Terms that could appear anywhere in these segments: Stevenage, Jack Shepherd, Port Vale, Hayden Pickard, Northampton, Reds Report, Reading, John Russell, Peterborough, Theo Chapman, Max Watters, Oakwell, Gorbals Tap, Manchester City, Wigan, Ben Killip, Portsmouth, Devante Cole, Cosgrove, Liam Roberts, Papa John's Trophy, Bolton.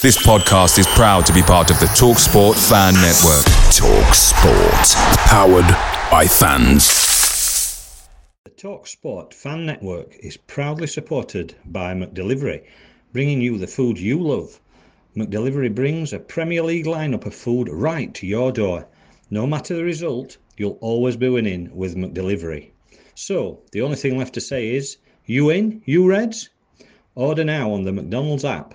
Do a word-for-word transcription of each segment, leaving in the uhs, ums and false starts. This podcast is proud to be part of the TalkSport Fan Network. TalkSport. Powered by fans. The TalkSport Fan Network is proudly supported by McDelivery, bringing you the food you love. McDelivery brings a Premier League lineup of food right to your door. No matter the result, you'll always be winning with McDelivery. So, the only thing left to say is, you in, you Reds? Order now on the McDonald's app.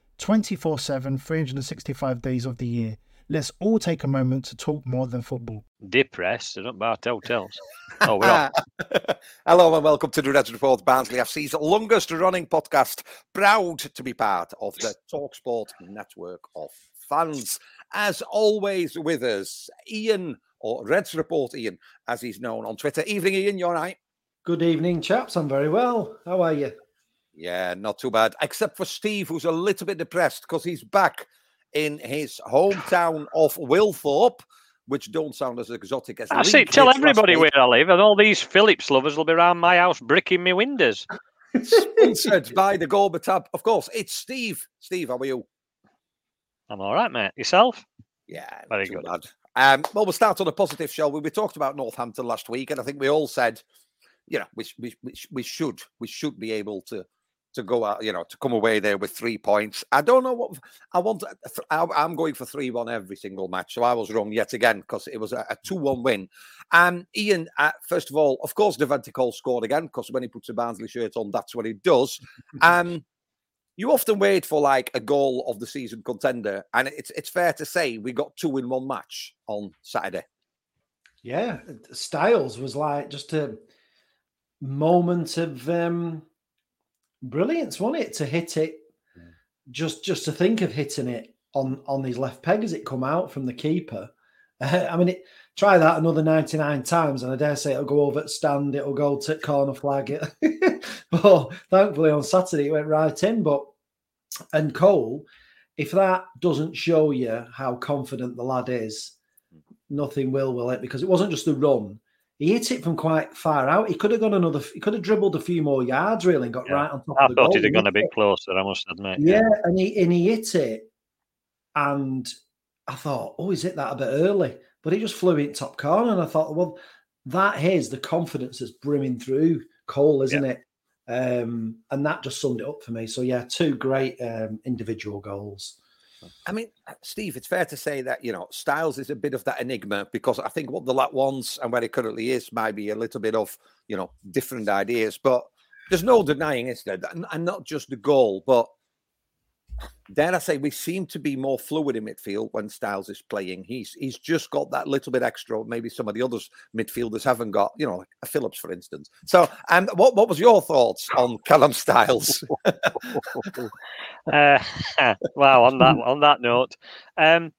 twenty-four seven, three hundred sixty-five days of the year. Let's all take a moment to talk more than football. Depressed, I don't buy hotels. Oh, we're on. Hello and welcome to the Reds Report, Barnsley F C's longest running podcast. Proud to be part of the TalkSport network of fans. As always with us, Ian, or Reds Report Ian, as he's known on Twitter. Evening, Ian, you all right? Good evening, chaps. I'm very well. How are you? Yeah, not too bad, except for Steve, who's a little bit depressed because he's back in his hometown of Wilthorpe, which don't sound as exotic as... I say, tell everybody where I live, and all these Phillips lovers will be around my house bricking me windows. Sponsored by the Gorbals Tap. Of course, it's Steve. Steve, how are you? I'm all right, mate. Yourself? Yeah, very good. Um, well, we'll start on a positive, shall we? We talked about Northampton last week, and I think we all said, you know, we, we, we should we should be able to to go out, you know, to come away there with three points. I don't know what I want. I'm going for three one every single match. So I was wrong yet again because it was a two one win. Um, Ian, uh, first of all, of course, Devante Cole scored again because when he puts a Barnsley shirt on, that's what he does. Um, you often wait for like a goal of the season contender. And it's it's fair to say we got two in one match on Saturday. Yeah. Styles was like just a moment of... Um... brilliance, wasn't it? To hit it, yeah. just just to think of hitting it on, on his left peg as it come out from the keeper. Uh, I mean, it, try that another ninety-nine times and I dare say it'll go over at stand, it'll go to corner flag. But thankfully on Saturday it went right in. But and Cole, if that doesn't show you how confident the lad is, nothing will, will it? Because it wasn't just the run. He hit it from quite far out. He could have gone another. He could have dribbled a few more yards, really, and got yeah. right on top I of the goal. I thought he'd have gone a bit closer, I must admit. Yeah, yeah, and he and he hit it, and I thought, oh, he's hit that a bit early, but he just flew in top corner, and I thought, well, that is the confidence that's brimming through Cole, isn't yeah. it? Um, and that just summed it up for me. So yeah, two great um, individual goals. I mean, Steve, it's fair to say that, you know, Styles is a bit of that enigma because I think what the lad wants and where he currently is might be a little bit of, you know, different ideas. But there's no denying, is there? And not just the goal, but dare I say, we seem to be more fluid in midfield when Styles is playing. He's he's just got that little bit extra. Maybe some of the others midfielders haven't got, you know, like a Phillips, for instance. So, um, what what was your thoughts on Callum Styles? uh, well, on that on that note, um,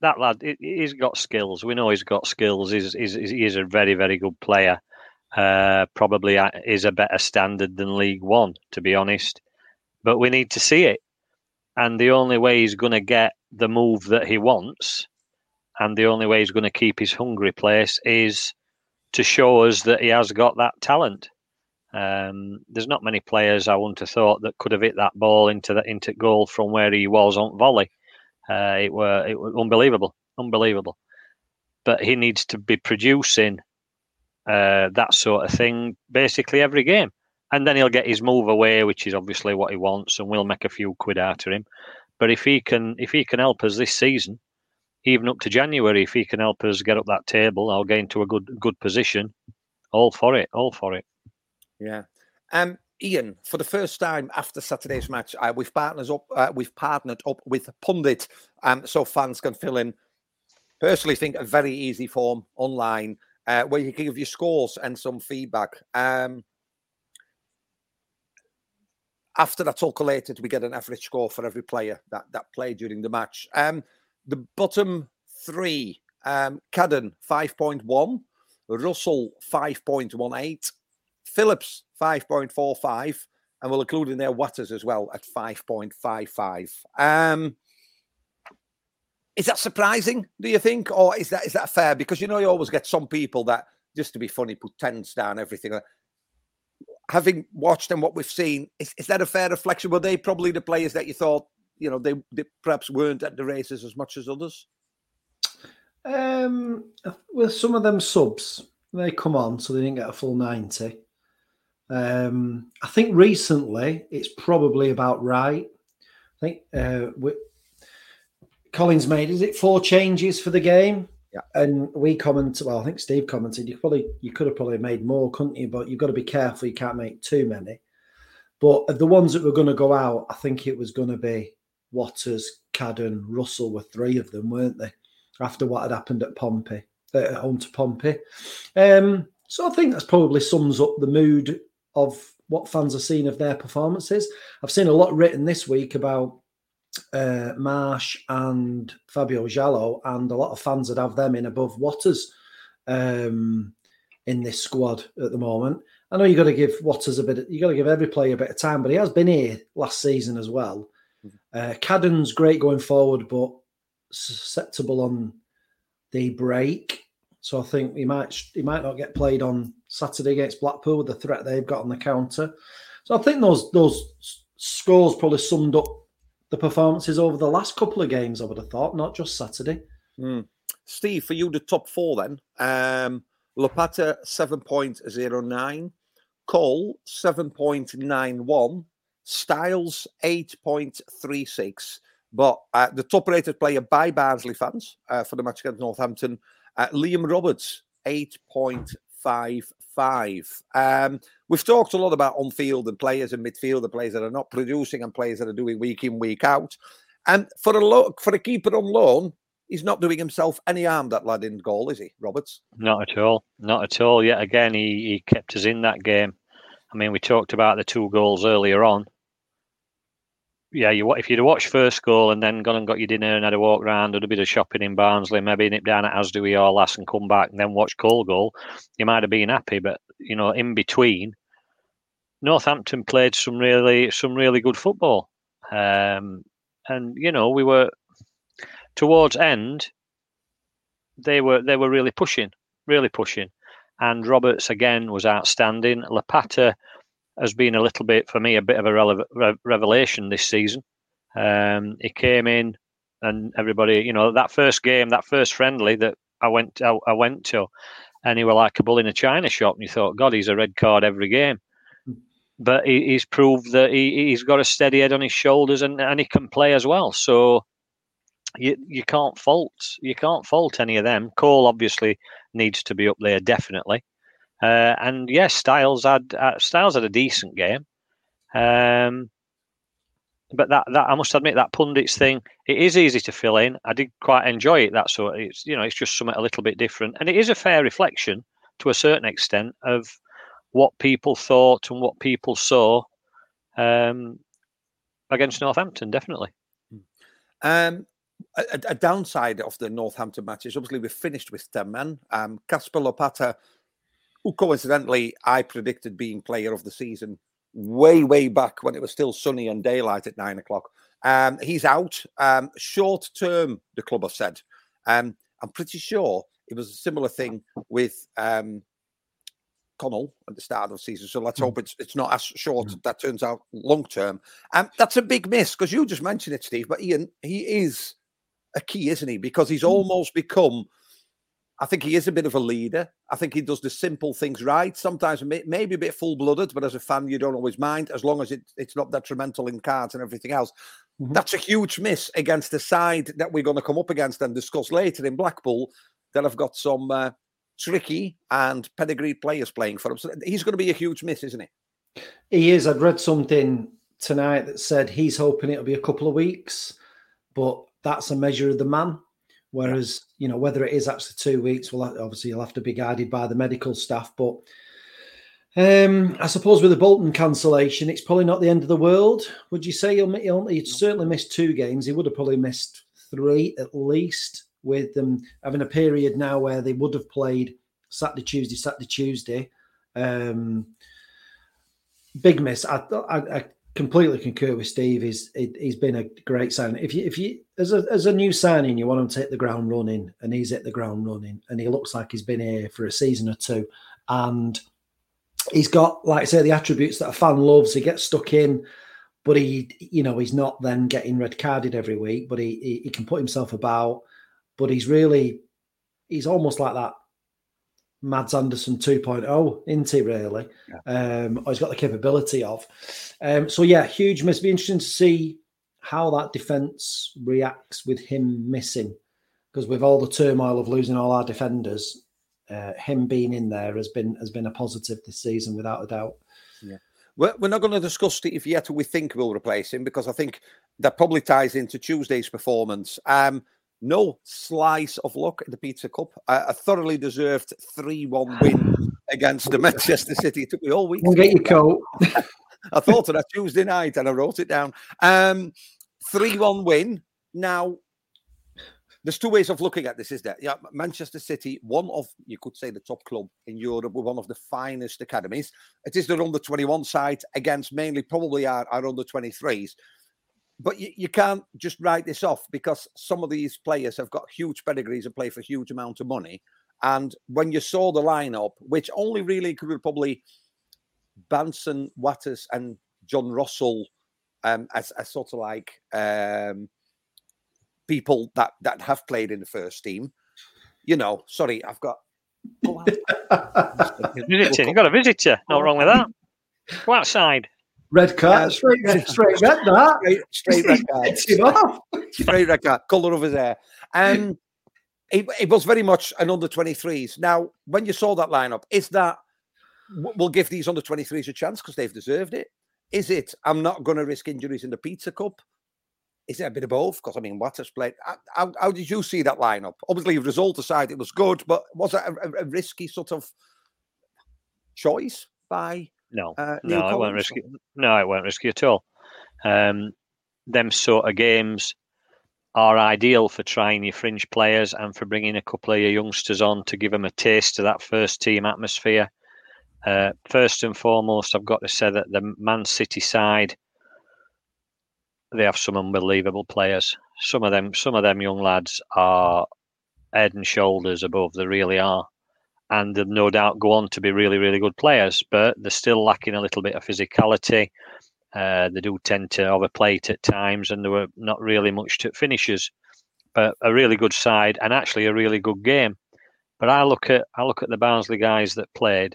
that lad, he, he's got skills. We know he's got skills. He's he's he is a very very good player. Uh, probably is a better standard than League One, to be honest. But we need to see it. And the only way he's going to get the move that he wants and the only way he's going to keep his hungry place is to show us that he has got that talent. Um, there's not many players I wouldn't have thought that could have hit that ball into the, into goal from where he was on volley. Uh, it, were, it was unbelievable, unbelievable. But he needs to be producing uh, that sort of thing basically every game. And then he'll get his move away, which is obviously what he wants, and we'll make a few quid out of him. But if he can, if he can help us this season, even up to January, if he can help us get up that table, I'll get into a good good position. All for it, all for it. Yeah. Um, Ian, for the first time after Saturday's match, uh, we've partners up. Uh, we've partnered up with Pundit, um, so fans can fill in. Personally, think a very easy form online uh, where you can give your scores and some feedback. Um, after that's all collated, we get an average score for every player that that played during the match. Um, the bottom three: um, Cadden five point one, Russell five point one eight. Phillips, five point four five. And we'll include in there Watters as well at five point five five. Um, is that surprising, do you think? Or is that is that fair? Because, you know, you always get some people that, just to be funny, put tens down, everything. Having watched and what we've seen, is, is that a fair reflection? Were they probably the players that you thought, you know, they, they perhaps weren't at the races as much as others? Um, with some of them subs, they come on, so they didn't get a full ninety. Um, I think recently it's probably about right. I think uh, we, Collins made, is it four changes for the game? Yeah. And we commented, well, I think Steve commented, you probably you could have probably made more, couldn't you? But you've got to be careful, you can't make too many. But of the ones that were going to go out, I think it was going to be Watters, Cadden, Russell were three of them, weren't they? After what had happened at Pompey, at home to Pompey. Um, so I think that's probably sums up the mood of what fans are seeing of their performances. I've seen a lot written this week about uh, Marsh and Fabio Giallo, and a lot of fans that have them in above Watters um, in this squad at the moment. I know you've got to give Watters a bit, of, you've got to give every player a bit of time, but he has been here last season as well. Uh, Cadden's great going forward, but susceptible on the break. So I think he might he might not get played on Saturday against Blackpool with the threat they've got on the counter. So I think those those scores probably summed up the performances over the last couple of games, I would have thought, not just Saturday. Mm. Steve, for you, the top four then. Um, Lopata, seven point oh nine. Cole, seven point nine one. Styles, eight point three six. But uh, the top-rated player by Barnsley fans uh, for the match against Northampton, Uh, Liam Roberts, eight point five five. Um, we've talked a lot about on-field and players and midfield and players that are not producing and players that are doing week in, week out. And for a lo- for a keeper on loan, he's not doing himself any harm, that lad in goal, is he, Roberts? Not at all. Not at all. Yet again, he, he kept us in that game. I mean, we talked about the two goals earlier on. Yeah, you if you'd watched first goal and then gone and got your dinner and had a walk round, had a bit of shopping in Barnsley, maybe nip down at Asdewy or Lass and come back and then watch Cole goal, you might have been happy. But you know, in between, Northampton played some really some really good football, um, and you know we were towards end. They were they were really pushing, really pushing, and Roberts again was outstanding. Lopata has been a little bit, for me, a bit of a rele- re- revelation this season. Um, he came in and everybody, you know, that first game, that first friendly that I went I, I went to, and he were like a bull in a china shop, and you thought, God, he's a red card every game. But he, he's proved that he, he's got a steady head on his shoulders, and, and he can play as well. So you you can't fault, you can't fault any of them. Cole obviously needs to be up there, definitely. Uh, and yes, Styles had uh, Styles had a decent game, um, but that, that I must admit, that Pundits thing, it is easy to fill in. I did quite enjoy it. That sort, it's you know, it's just something a little bit different, and it is a fair reflection to a certain extent of what people thought and what people saw um, against Northampton, definitely. Um. A, a downside of the Northampton match is obviously we finished with ten men. Um, Casper Lopata, who coincidentally I predicted being player of the season way, way back when it was still sunny and daylight at nine o'clock. Um, he's out. Um, short term, the club have said. Um, I'm pretty sure it was a similar thing with um, Connell at the start of the season. So let's hope it's it's not as short. That turns out long term. Um, that's a big miss, because you just mentioned it, Steve. But Ian, he is a key, isn't he? Because he's almost become I think he is a bit of a leader. I think he does the simple things right. Sometimes maybe a bit full-blooded, but as a fan, you don't always mind, as long as it, it's not detrimental in cards and everything else. Mm-hmm. That's a huge miss against the side that we're going to come up against and discuss later in Blackpool, that have got some uh, tricky and pedigreed players playing for him. So he's going to be a huge miss, isn't he? He is. I'd read something tonight that said he's hoping it'll be a couple of weeks, but that's a measure of the man. Whereas, you know, whether it is actually two weeks, well, obviously you'll have to be guided by the medical staff. But um, I suppose with the Bolton cancellation, it's probably not the end of the world. Would you say he'll, he'll, he'd certainly missed two games? He would have probably missed three at least, with them having a period now where they would have played Saturday, Tuesday, Saturday, Tuesday. Um, big miss. I, I, I completely concur with Steve. He's he's been a great signing. If you if you as a as a new signing, you want him to hit the ground running, and he's hit the ground running, and he looks like he's been here for a season or two, and he's got, like I say, the attributes that a fan loves. He gets stuck in, but he you know he's not then getting red carded every week. But he he, he can put himself about. But he's really he's almost like that Mads Anderson two point oh, isn't he, really? Yeah. Um, or he's got the capability of. Um, so, yeah, huge miss. It'll be interesting to see how that defence reacts with him missing, because with all the turmoil of losing all our defenders, uh, him being in there has been has been a positive this season, without a doubt. Yeah. We're, we're not going to discuss it if yet we think we'll replace him, because I think that probably ties into Tuesday's performance. Um No slice of luck in the Pizza Cup. Uh, a thoroughly deserved three one win against the Manchester City. It took me all week. We'll get your coat. I thought of that Tuesday night and I wrote it down. Um, three one win. Now, there's two ways of looking at this, is there? Yeah, Manchester City, one of, you could say, the top club in Europe, with one of the finest academies. It is their under twenty-one side against mainly probably our, our under twenty-threes. But you, you can't just write this off, because some of these players have got huge pedigrees and play for a huge amount of money. And when you saw the lineup, which only really could be probably Benson, Watters and John Russell um, as, as sort of like um, people that, that have played in the first team. You know, sorry, I've got... Oh, visitor, you've got a visitor. Not wrong with that. Go outside. Red card, yeah, straight, red, straight red, that straight, straight red card, straight red card, colour of his hair. Um, it, it was very much an under twenty-threes. Now, when you saw that lineup, is that we'll give these under twenty-threes a chance because they've deserved it? Is it I'm not going to risk injuries in the Pizza Cup? Is it a bit of both? Because I mean, Watters played. How, how did you see that lineup? Obviously, result aside, it was good, but was it a, a risky sort of choice by? No, uh, no, Collins. It weren't risky. No, it weren't risky at all. Um, them sort of games are ideal for trying your fringe players and for bringing a couple of your youngsters on to give them a taste of that first team atmosphere. Uh, first and foremost, I've got to say that the Man City side, they have some unbelievable players. Some of them, some of them young lads are head and shoulders above. They really are. And they'll no doubt go on to be really, really good players, but they're still lacking a little bit of physicality. Uh, they do tend to overplay it at times, and there were not really much to finishes. But a really good side, and actually a really good game. But I look at I look at the Barnsley guys that played,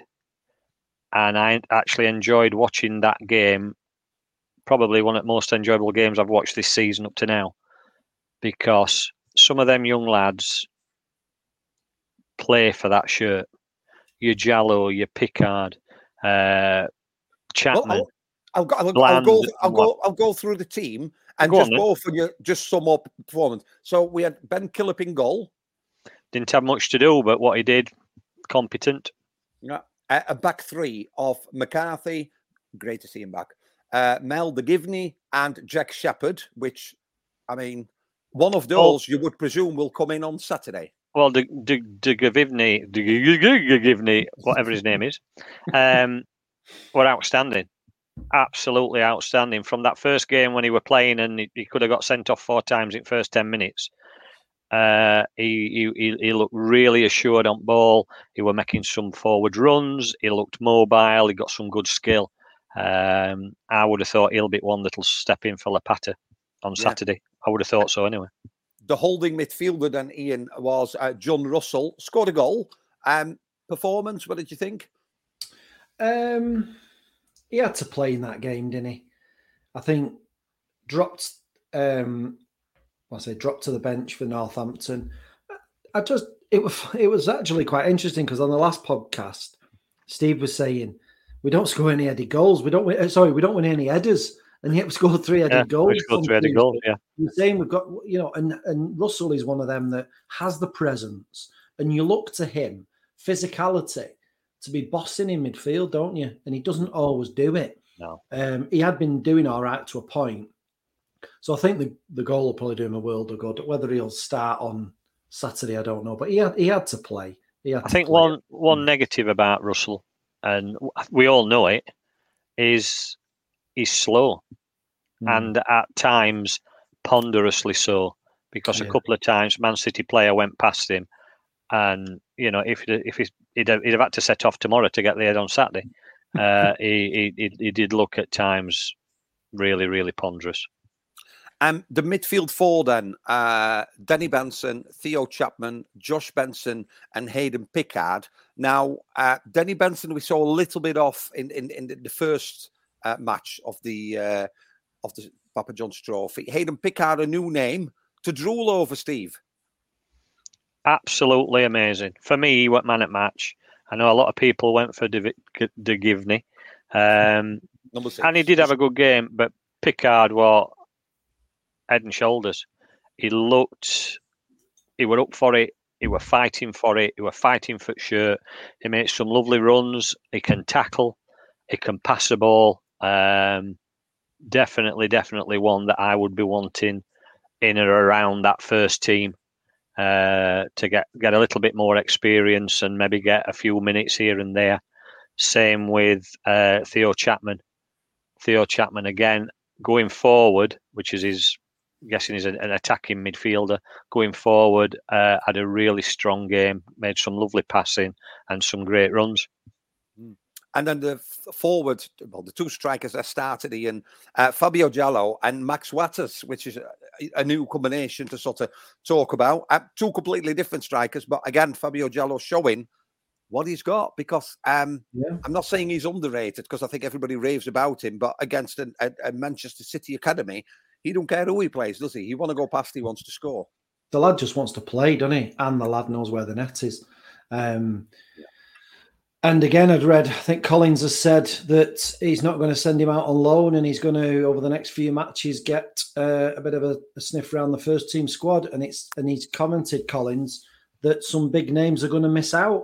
and I actually enjoyed watching that game. Probably one of the most enjoyable games I've watched this season up to now, because some of them young lads play for that shirt. Your Giallo, your Pickard, uh, Chapman. Well, I'll, I'll, go, I'll, Bland, I'll, go, I'll go. I'll go through the team and go just on, go for your just sum up performance. So we had Ben Killip in goal. Didn't have much to do, but what he did, competent. Yeah, a, a back three of McAtee. Great to see him back. Uh, Mel DeGivney and Jack Shepherd. Which, I mean, one of those oh. you would presume will come in on Saturday. Well, De, De, De Givney, De Givney, whatever his name is, um, were outstanding. Absolutely outstanding. From that first game when he were playing and he, he could have got sent off four times in the first ten minutes, uh, he, he he looked really assured on ball. He were making some forward runs. He looked mobile. He got some good skill. Um, I would have thought he'll be one that'll step in for Lopata on Saturday. Yeah. I would have thought so anyway. the holding midfielder than Ian was uh, John Russell. Scored a goal. Um, performance, what did you think? Um, he had to play in that game, didn't he? I think dropped... Um, well, I say dropped to the bench for Northampton. I just... It was it was actually quite interesting because on the last podcast, Steve was saying, we don't score any headed goals. We don't win, sorry, we don't win any headers. And yet we score three headed yeah, goals. We scored three headed goals, yeah. You're saying we've got, you know, and, and Russell is one of them that has the presence. And you look to him, physicality, to be bossing in midfield, don't you? And he doesn't always do it. No. Um, he had been doing all right to a point. So I think the, the goal will probably do him a world of good. Whether he'll start on Saturday, I don't know, but he had, he had to play. He had I to think play. one one negative about Russell, and we all know it, is he's slow, mm. and at times ponderously so. Because yeah. a couple of times, Man City player went past him, and you know if if he'd, he'd have had to set off tomorrow to get the head on Saturday, uh, he, he he did look at times really really ponderous. Um, the midfield four then, uh, Denny Benson, Theo Chapman, Josh Benson and Hayden Pickard. Now, uh, Denny Benson we saw a little bit off in, in, in the first uh, match of the uh, of the Papa John's Trophy. Hayden Pickard, a new name to drool over, Steve. Absolutely amazing. For me, he went man at match. I know a lot of people went for De- DeGivney. Um, Number six. And he did have a good game, but Pickard was... head and shoulders. He looked, he were up for it. He were fighting for it. He were fighting for the shirt. He made some lovely runs. He can tackle. He can pass the ball. Um, definitely, definitely one that I would be wanting in and around that first team uh, to get, get a little bit more experience and maybe get a few minutes here and there. Same with uh, Theo Chapman. Theo Chapman again, going forward, which is his... guessing he's an attacking midfielder. Going forward, uh, had a really strong game, made some lovely passing and some great runs. And then the forward, well, the two strikers that started, Ian, uh, Fabio Giallo and Max Watters, which is a, a new combination to sort of talk about. Uh, two completely different strikers, but again, Fabio Giallo showing what he's got because um, yeah. I'm not saying he's underrated because I think everybody raves about him, but against a, a, a Manchester City academy, he don't care who he plays, does he? He want to go past, he wants to score. The lad just wants to play, doesn't he? And the lad knows where the net is. Um, yeah. And again, I'd read, I think Collins has said that he's not going to send him out on loan and he's going to, over the next few matches, get uh, a bit of a, a sniff around the first team squad. And it's and he's commented, Collins, that some big names are going to miss out.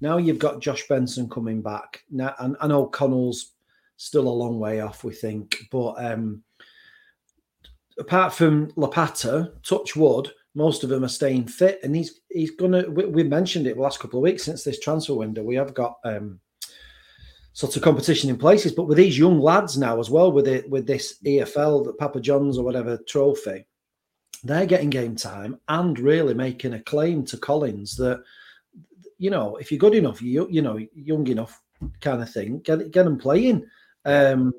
Now you've got Josh Benson coming back. Now, and I know Connell's still a long way off, we think, but... Um, apart from Lopata, touch wood, most of them are staying fit. And he's he's going to, we, we mentioned it the last couple of weeks since this transfer window, we have got um, sort of competition in places. But with these young lads now as well, with it, with this E F L, the Papa John's or whatever trophy, they're getting game time and really making a claim to Collins that, you know, if you're good enough, you you know, young enough kind of thing, get, get them playing. Um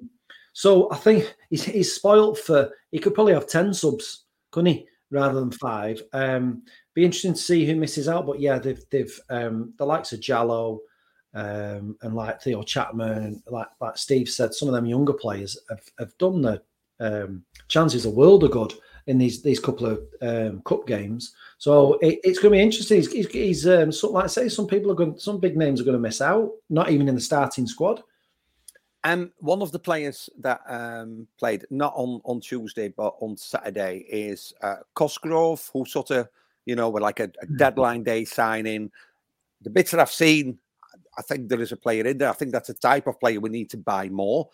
So I think he's, he's spoilt for, he could probably have ten subs, couldn't he, rather than five. Um, be interesting to see who misses out. But yeah, they've, they've um, the likes of Jallo um, and like Theo Chapman, like, like Steve said, some of them younger players have, have done the um, chances a world of good in these these couple of um, cup games. So it, it's going to be interesting. He's, he's, he's um, so, like I say, some people are going, some big names are going to miss out, not even in the starting squad. Um, one of the players that um, played, not on, on Tuesday, but on Saturday, is uh, Cosgrove, who sort of, you know, were like a, a deadline day signing. The bits that I've seen, I think there is a player in there. I think that's a type of player we need to buy more.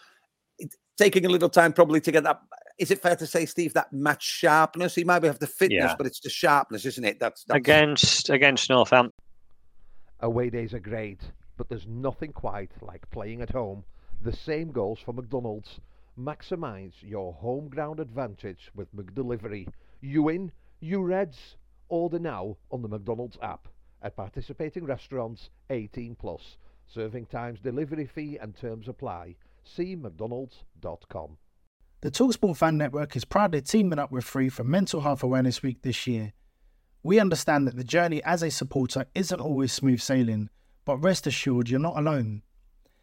It's taking a little time probably to get that. Is it fair to say, Steve, that match sharpness? He might have the fitness, yeah. but it's the sharpness, isn't it? That's, that's Against against Northampton. Away days are great, but there's nothing quite like playing at home. The same goes for McDonald's. Maximise your home ground advantage with McDelivery. You in, you Reds. Order now on the McDonald's app. At participating restaurants, eighteen plus. Serving times, delivery fee and terms apply. See mcdonalds dot com. The TalkSport Fan Network is proudly teaming up with Free for Mental Health Awareness Week this year. We understand that the journey as a supporter isn't always smooth sailing, but rest assured you're not alone.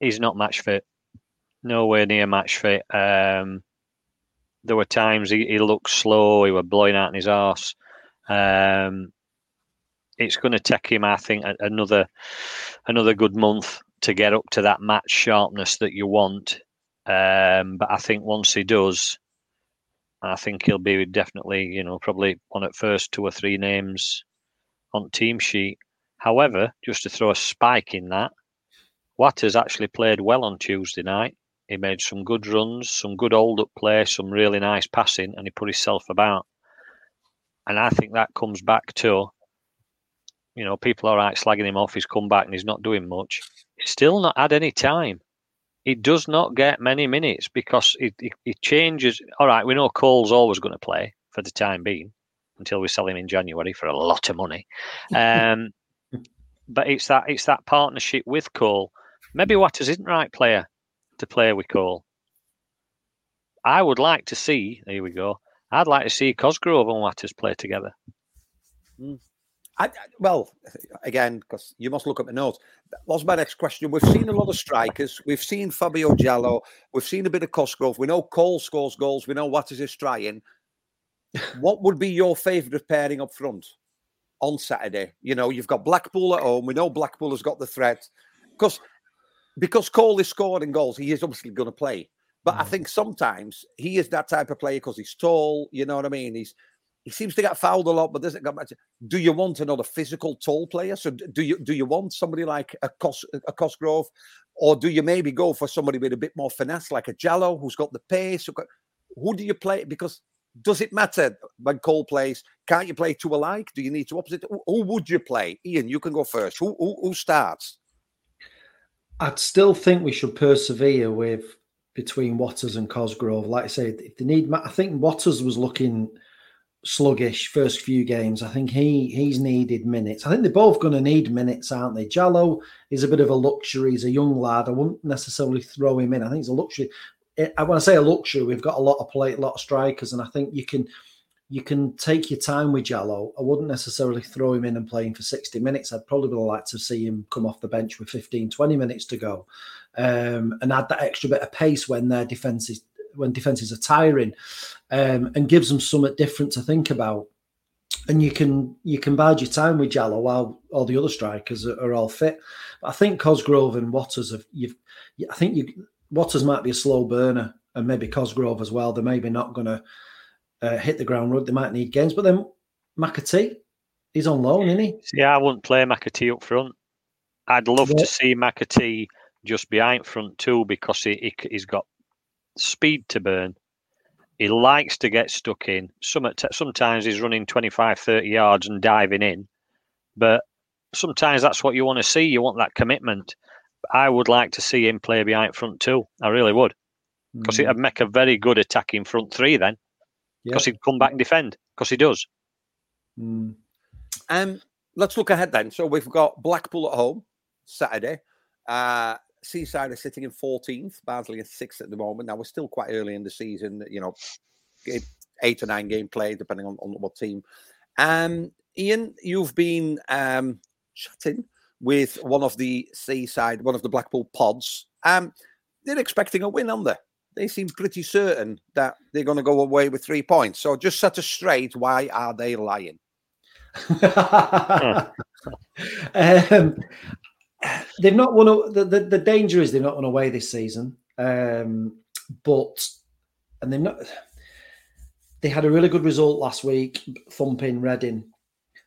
He's not match fit. Nowhere near match fit. Um, there were times he, he looked slow. He was blowing out in his arse. Um, it's going to take him, I think, another another good month to get up to that match sharpness that you want. Um, but I think once he does, I think he'll be definitely, you know, probably one at first two or three names on team sheet. However, just to throw a spike in that, Watters actually played well on Tuesday night. He made some good runs, some good hold-up play, some really nice passing, and he put himself about. And I think that comes back to, you know, people are right slagging him off. He's come back and he's not doing much. He's still not had any time. He does not get many minutes because he, he, he changes. All right, we know Cole's always going to play for the time being until we sell him in January for a lot of money. Um, but it's that it's that partnership with Cole. Maybe Watters isn't the right player to play with Cole. I would like to see, there we go, I'd like to see Cosgrove and Watters play together. Mm. I, well, again, because you must look up the notes. That was my next question. We've seen a lot of strikers. We've seen Fabio Giallo. We've seen a bit of Cosgrove. We know Cole scores goals. We know Watters is trying. What would be your favourite pairing up front on Saturday? You know, you've got Blackpool at home. We know Blackpool has got the threat. Because, because Cole is scoring goals, he is obviously going to play. But mm. I think sometimes he is that type of player because he's tall. You know what I mean? He's... He seems to get fouled a lot, but doesn't get much. Do you want another physical, tall player? So do you do you want somebody like a, Cos, a Cosgrove? Or do you maybe go for somebody with a bit more finesse, like a Giallo, who's got the pace? Who, who do you play? Because does it matter when Cole plays? Can't you play two alike? Do you need two opposite? Who, who would you play? Ian, you can go first. Who, who, who starts? I'd still think we should persevere with between Watters and Cosgrove. Like I say, if they need... I think Watters was looking... sluggish first few games. I think he he's needed minutes. I think they're both going to need minutes, aren't they? Giallo is a bit of a luxury. He's a young lad. I wouldn't necessarily throw him in. I think he's a luxury. I want to say a luxury. We've got a lot of play, a lot of strikers, and I think you can you can take your time with Giallo. I wouldn't necessarily throw him in and play him for sixty minutes. I'd probably like to see him come off the bench with fifteen, twenty minutes to go, um, and add that extra bit of pace when their defence is when defences are tiring, um, and gives them something different to think about. And you can you can bide your time with Giallo while all the other strikers are, are all fit. But I think Cosgrove and Watters have. You've, I think you, Watters might be a slow burner, and maybe Cosgrove as well. They're maybe not going to uh, hit the ground running. They might need games. But then McAtee, he's on loan, isn't he? Yeah, I wouldn't play McAtee up front. I'd love yeah. to see McAtee just behind front too, because he, he he's got speed to burn. He likes to get stuck in. Sometimes he's running twenty-five, thirty yards and diving in. But sometimes that's what you want to see. You want that commitment. I would like to see him play behind front two. I really would. Because mm. it would make a very good attacking front three then. Because yeah. he'd come back and defend. Because he does. Mm. Um, let's look ahead then. So we've got Blackpool at home Saturday. Uh Seaside are sitting in fourteenth, Barnsley in sixth at the moment. Now, we're still quite early in the season, you know, eight or nine game play, depending on, on what team. Um, Ian, you've been um, chatting with one of the Seaside, one of the Blackpool pods. Um, they're expecting a win, aren't they? They seem pretty certain that they're going to go away with three points. So just set us straight, why are they lying? um They've not won. The, the, the danger is they've not won away this season. Um, but and they've not. They had a really good result last week, thumping Reading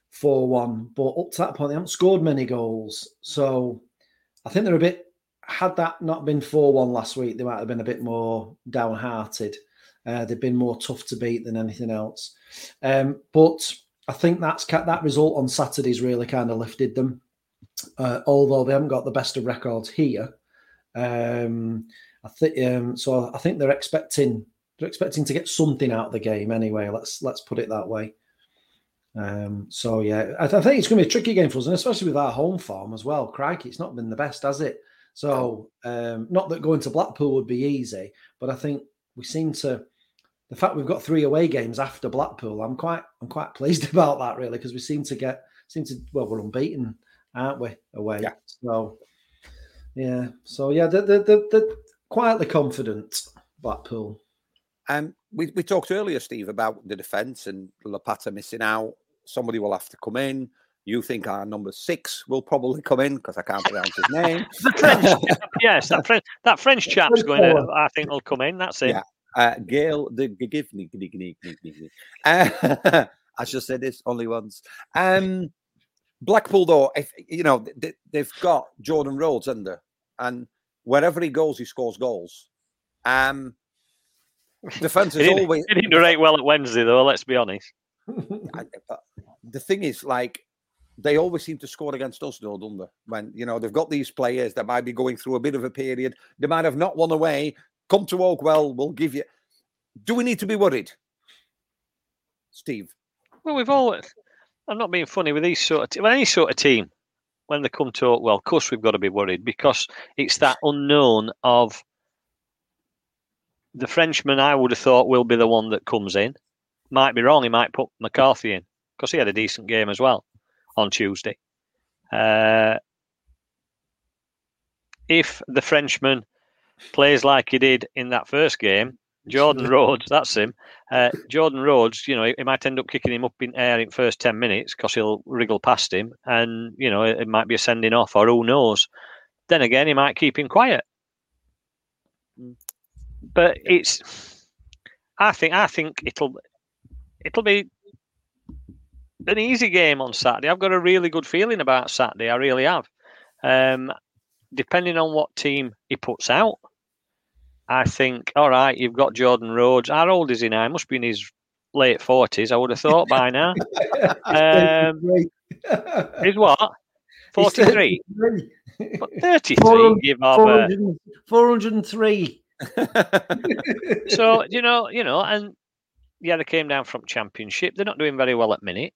four one. But up to that point, they haven't scored many goals. So I think they're a bit. Had that not been four one last week, they might have been a bit more downhearted. Uh, they've been more tough to beat than anything else. Um, but I think that's that result on Saturday's really kind of lifted them. Uh, although they haven't got the best of records here, um, I think um, so. I think they're expecting they're expecting to get something out of the game anyway. Let's let's put it that way. Um, so yeah, I, th- I think it's going to be a tricky game for us, and especially with our home form as well. Crikey, it's not been the best, has it? So um, not that going to Blackpool would be easy, but I think we seem to. The fact we've got three away games after Blackpool, I'm quite I'm quite pleased about that really, because we seem to get seem to well we're unbeaten, aren't we? Away, yeah. So yeah, so yeah, they're, they're, they're quietly confident, Blackpool. Um, we we talked earlier, Steve, about the defence and Lopata missing out. Somebody will have to come in. You think our number six will probably come in because I can't pronounce his name. The French, yes, that French that French chap's going in. I think will come in. That's it. Yeah. Uh, Gail DeGivney. Uh, I just said this only once. Um, Blackpool, though, if, you know, they, they've got Jordan Rhodes under, and wherever he goes, he scores goals. Um, defense is always. He didn't rate well at Wednesday, though. Let's be honest. I, the thing is, like, they always seem to score against us, though, don't they? When you know they've got these players that might be going through a bit of a period, they might have not won away. Come to Oakwell, we'll give you... Do we need to be worried, Steve? Well, we've all... I'm not being funny with these sort of... Te- well, any sort of team, when they come to Oakwell, of course we've got to be worried, because it's that unknown of the Frenchman I would have thought will be the one that comes in. Might be wrong, he might put McCarthy in, because he had a decent game as well on Tuesday. Uh, if the Frenchman... plays like he did in that first game, Jordan Rhodes, that's him. Uh, Jordan Rhodes, you know, he, he might end up kicking him up in air in the first ten minutes because he'll wriggle past him and, you know, it, it might be a sending off or who knows. Then again, he might keep him quiet. But it's, I think, I think it'll, it'll be an easy game on Saturday. I've got a really good feeling about Saturday. I really have. Um, depending on what team he puts out, I think, all right, you've got Jordan Rhodes. How old is he now? He must be in his late forties, I would have thought by now. Um, he's what? forty-three? thirty-three. But thirty-three, give or take. four hundred three. So, you know, you know, and yeah, they came down from Championship. They're not doing very well at minute,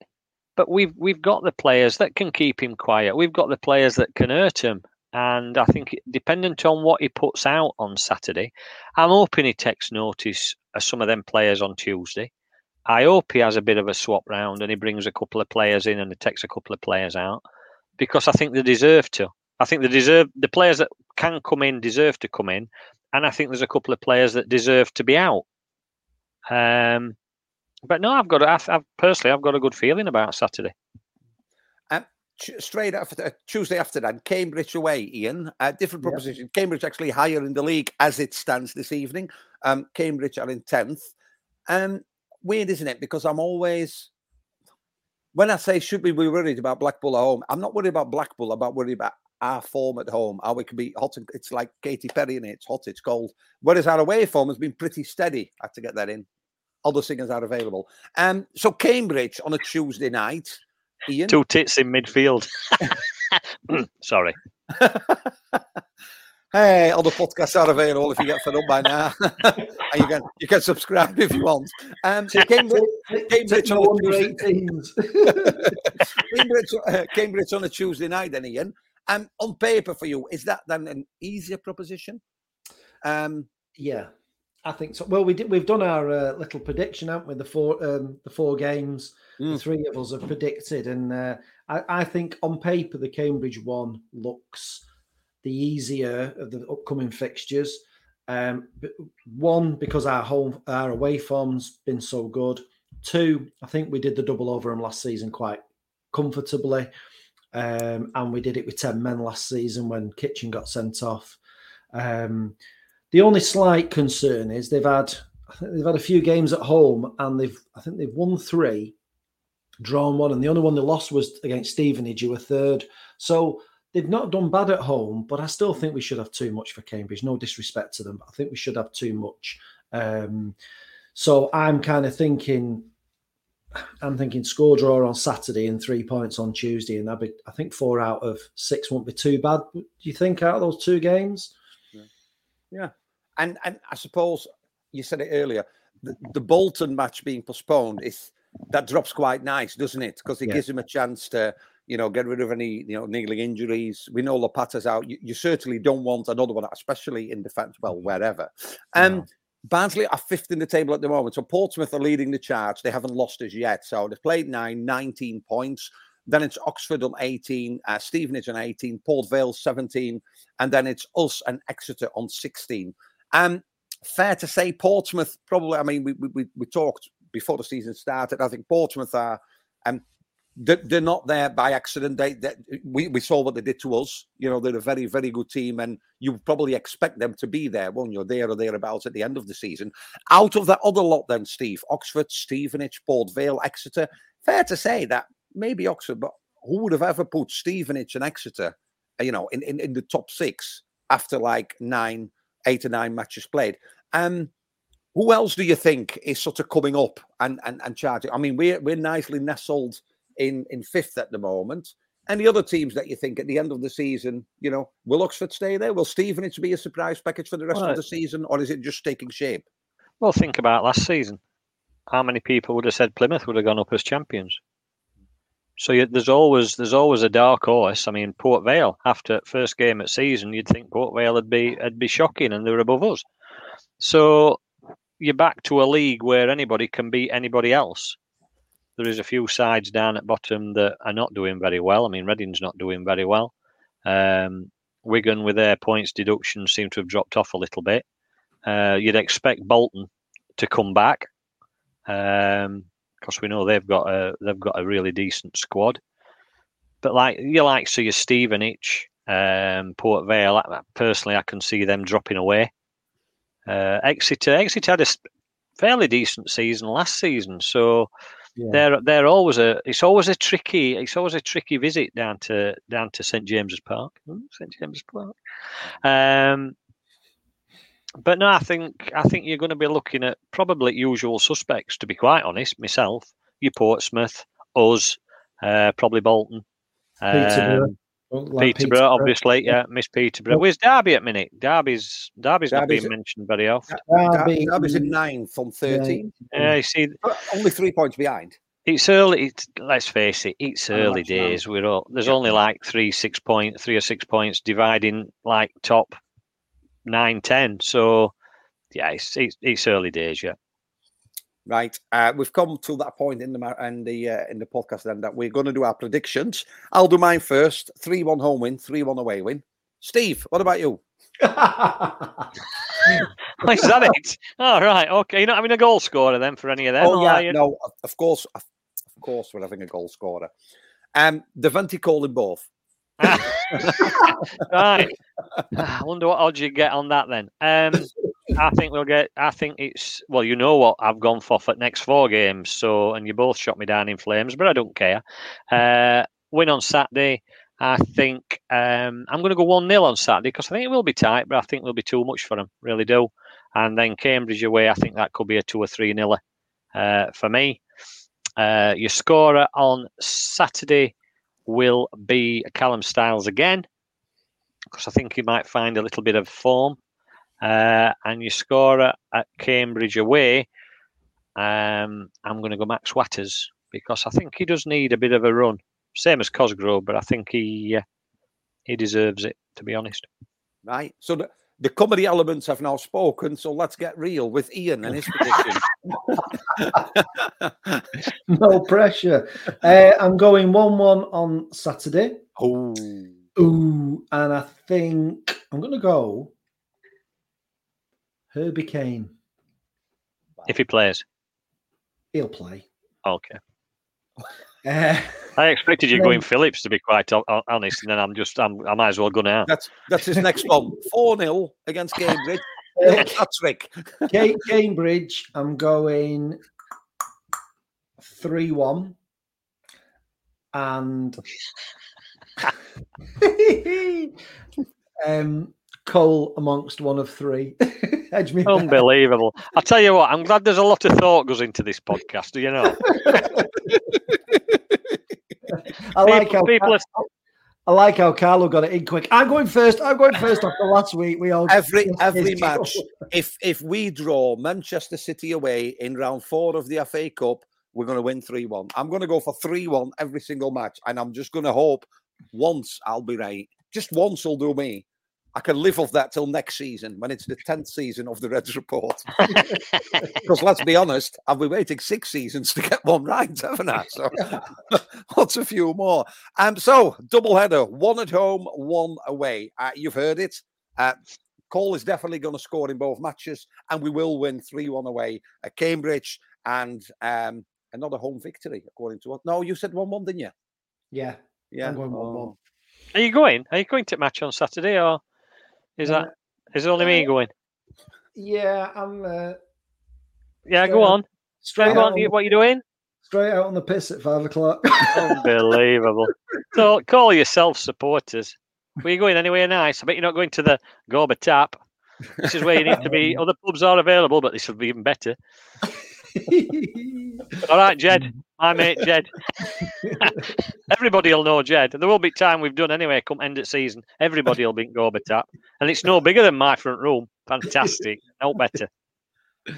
but we've, we've got the players that can keep him quiet. We've got the players that can hurt him. And I think, dependent on what he puts out on Saturday, I'm hoping he takes notice of some of them players on Tuesday. I hope he has a bit of a swap round and he brings a couple of players in and he takes a couple of players out, because I think they deserve to. I think they deserve, the players that can come in deserve to come in, and I think there's a couple of players that deserve to be out. Um, but no, I've got, I've, I've personally, I've got a good feeling about Saturday. Straight after Tuesday after that, Cambridge away, Ian. Uh, different proposition. Yep. Cambridge actually higher in the league as it stands this evening. Um, Cambridge are in tenth. Um, weird, isn't it? Because I'm always, when I say should we be worried about Blackpool at home, I'm not worried about Blackpool. I'm worried about our form at home. How it can be hot. And, it's like Katy Perry in it. It's hot, it's cold. Whereas our away form has been pretty steady. I had to get that in. Other singers are available. Um, so Cambridge on a Tuesday night. Ian? Two tits in midfield. Sorry. Hey, all the podcasts are available if you get fed up by now. you can you can subscribe if you want. Um, Cambridge, Cambridge, on Cambridge, uh, Cambridge on a Tuesday night then, Ian. Um, on paper for you, is that then an easier proposition? Um, yeah, I think so. Well, we did, we've done our uh, little prediction, haven't we? The four, um, the four games. Mm. The three of us have predicted, and uh, I, I think on paper the Cambridge one looks the easier of the upcoming fixtures. Um, one, because our home, our away form's been so good. Two, I think we did the double over them last season quite comfortably, um, and we did it with ten men last season when Kitchen got sent off. Um, the only slight concern is they've had, I think they've had a few games at home, and they've, I think they've won three. Drawn one, and the only one they lost was against Stevenage, who were third. So they've not done bad at home, but I still think we should have too much for Cambridge. No disrespect to them, but I think we should have too much. Um, so I'm kind of thinking I'm thinking score draw on Saturday and three points on Tuesday, and that'd be, I think four out of six won't be too bad. Do you think out of those two games? Yeah, yeah. and and I suppose you said it earlier. The, the Bolton match being postponed is that drops quite nice, doesn't it? Because it yeah. gives him a chance to, you know, get rid of any, you know, niggling injuries. We know Lopata's out. You, you certainly don't want another one, especially in defence. Well, wherever. Um, no. Barnsley are fifth in the table at the moment. So Portsmouth are leading the charge. They haven't lost as yet. So they've played nine, nineteen points. Then it's Oxford on eighteen, uh, Stevenage on eighteen, Port Vale seventeen. And then it's us and Exeter on sixteen. Um, fair to say Portsmouth probably, I mean, we we, we talked before the season started. I think Portsmouth are, um, they're, they're not there by accident. They, they we, we saw what they did to us. You know, they're a very, very good team, and you probably expect them to be there when you're there or thereabouts at the end of the season. Out of that other lot then, Steve, Oxford, Stevenage, Port Vale, Exeter, fair to say that maybe Oxford, but who would have ever put Stevenage and Exeter, you know, in, in, in the top six after like nine, eight or nine matches played? Um, who else do you think is sort of coming up and, and, and charging? I mean, we're, we're nicely nestled in, in fifth at the moment. And the other teams that you think at the end of the season, you know, will Oxford stay there? Will Stevenage be a surprise package for the rest right. of the season? Or is it just taking shape? Well, think about last season. How many people would have said Plymouth would have gone up as champions? So you, there's always there's always a dark horse. I mean, Port Vale, after first game of season, you'd think Port Vale would be, would be shocking and they're above us. So you're back to a league where anybody can beat anybody else. There is a few sides down at bottom that are not doing very well. I mean, Reading's not doing very well. Um, Wigan, with their points deduction, seem to have dropped off a little bit. Uh, you'd expect Bolton to come back because um, we know they've got a they've got a really decent squad. But like you like to so your Stevenage, um, Port Vale. Personally, I can see them dropping away. Uh, Exeter, Exeter had a fairly decent season last season, so. Yeah. They're they're always a it's always a tricky it's always a tricky visit down to down to Saint James's Park Saint James's Park, um, but no, I think I think you're going to be looking at probably usual suspects. To be quite honest, myself, you Portsmouth, us, uh, probably Bolton, um, Peterborough. Like Peterborough, Peterborough, obviously, yeah, Miss Peterborough. Where's Derby at minute? Derby's Derby's, Derby's not being mentioned very often. Derby, Derby's in ninth on thirteen. Yeah, uh, you see, but only three points behind. It's early. It's, let's face it, it's early days. Now. We're all, there's yeah. only like three, six point, three or six points dividing like top nine, ten. So yeah, it's it's, it's early days. Yeah. Right, uh, we've come to that point in the in the uh, in the podcast then that we're going to do our predictions. I'll do mine first: three one home win, three one away win. Steve, what about you? Is that it? All oh, right, okay. You're not having a goal scorer then for any of them? Oh yeah, no, of course, of course, we're having a goal scorer. Um, Devante Cole in both. Right. I wonder what odds you get on that then. Um. I think we'll get, I think it's, well, you know what I've gone for for next four games, so, and you both shot me down in flames, but I don't care. Uh, win on Saturday, I think, um, I'm going to go one nil on Saturday, because I think it will be tight, but I think it will be too much for them, really do. And then Cambridge away, I think that could be a two or three niller uh, for me. Uh, your scorer on Saturday will be Callum Styles again, because I think he might find a little bit of form. Uh, and your scorer at Cambridge away, um, I'm going to go Max Watters because I think he does need a bit of a run, same as Cosgrove, but I think he uh, he deserves it, to be honest. Right. So the, the comedy elements have now spoken. So let's get real with Ian and his prediction. No pressure. Uh, I'm going one one on Saturday. Oh, ooh, and I think I'm going to go. Herbie Kane. If he plays, he'll play. Okay. Uh, I expected you going Phillips, to be quite honest, and then I'm just I'm, I might as well go now. That's that's his next one. four nil against Cambridge. That's Rick. Cambridge. I'm going three one, and um, Cole amongst one of three. Edge me Unbelievable. Back. I tell you what, I'm glad there's a lot of thought goes into this podcast, do you know? I like people, how people are... I like how Carlo got it in quick. I'm going first. I'm going first after last week. We all every every match. If if we draw Manchester City away in round four of the F A Cup, we're going to win three one. I'm going to go for three one every single match, and I'm just going to hope once I'll be right. Just once will do me. I can live off that till next season when it's the tenth season of the Reds Report. Because let's be honest, I've been waiting six seasons to get one right, haven't I? So what's a few more? And um, so double header, one at home, one away. Uh, you've heard it. Uh, Cole is definitely going to score in both matches, and we will win three one away at Cambridge, and um, another home victory, according to what? No, you said one one, didn't you? Yeah, yeah. I'm going one one. Are you going? Are you going to match on Saturday or? Is that? Uh, is it only me going? Yeah, I'm. Uh, yeah, go on. Straight go on. on. What are you doing? Straight out on the piss at five o'clock. Unbelievable. So call yourself supporters. Were you going anywhere nice? I bet you're not going to the Gorbals Tap. This is where you need to be. Other pubs are available, but this will be even better. All right, Jed. My mate, Jed. Everybody will know Jed. There will be time we've done anyway, come end of season. Everybody will be in Gorbals Tap. And it's no bigger than my front room. Fantastic. No better.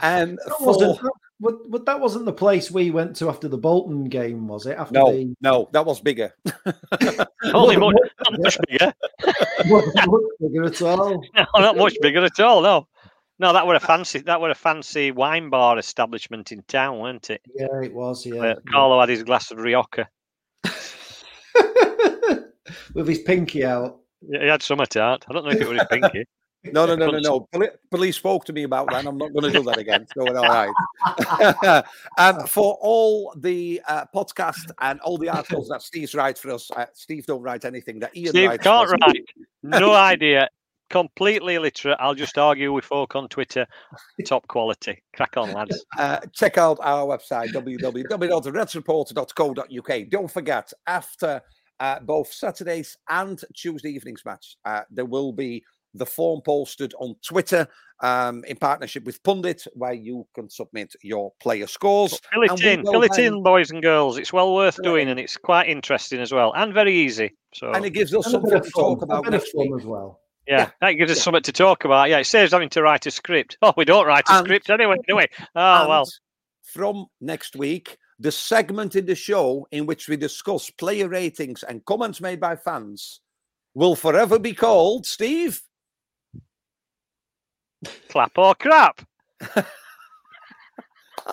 Um, that, for... wasn't, that, but that wasn't the place we went to after the Bolton game, was it? After no, the... no, that was bigger. Only much, not much bigger. Not much bigger at all. No, not much bigger at all, no. No, that were a fancy that were a fancy wine bar establishment in town, weren't it? Yeah, it was, yeah. Where Carlo had his glass of Rioja. With his pinky out. Yeah, he had some tart. I don't know if it was his pinky. No, no, no, no, no. Poli- police spoke to me about that, and I'm not going to do that again. So we're all right. um, for all the uh, podcast and all the articles that Steve's write for us, uh, Steve don't write anything that Ian Steve writes can't write. No idea. Completely illiterate. I'll just argue with folk on Twitter. Top quality. Crack on, lads. Uh, check out our website, w w w dot reds reporter dot co dot u k. Don't forget, after uh, both Saturdays and Tuesday evening's match, uh, there will be the form posted on Twitter um, in partnership with Pundit, where you can submit your player scores. Fill it in, fill it in, boys and girls. It's well worth yeah. doing, and it's quite interesting as well, and very easy. So, and it gives us and something to talk about next week as well. Yeah, yeah, that gives us yeah. something to talk about. Yeah, it saves having to write a script. Oh, we don't write a and, script anyway, do we? Oh, well. From next week, the segment in the show in which we discuss player ratings and comments made by fans will forever be called, Steve? Clap or crap.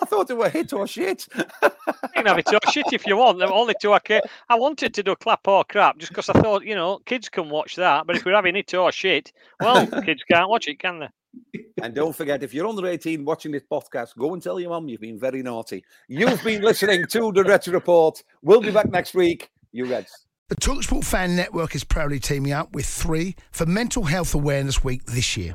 I thought they were hit or shit. You can have it or shit if you want. They're only two I care. I wanted to do clap or crap just because I thought, you know, kids can watch that. But if we're having it or shit, well, kids can't watch it, can they? And don't forget, if you're under eighteen watching this podcast, go and tell your mum you've been very naughty. You've been listening to the Reds Report. We'll be back next week. You Reds. The TalkSport Fan Network is proudly teaming up with three for Mental Health Awareness Week this year.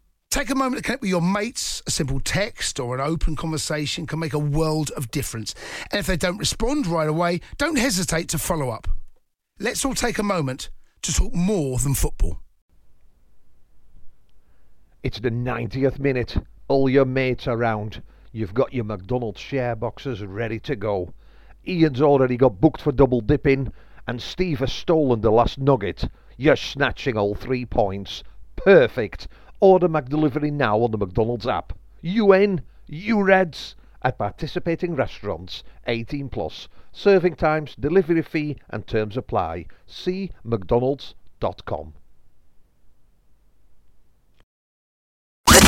Take a moment to connect with your mates. A simple text or an open conversation can make a world of difference. And if they don't respond right away, don't hesitate to follow up. Let's all take a moment to talk more than football. It's the ninetieth minute. All your mates are round. You've got your McDonald's share boxes ready to go. Ian's already got booked for double dipping, and Steve has stolen the last nugget. You're snatching all three points. Perfect. Order McDelivery now on the McDonald's app. U N, you Reds, at participating restaurants, eighteen plus. Serving times, delivery fee and terms apply. See mcdonalds dot com. The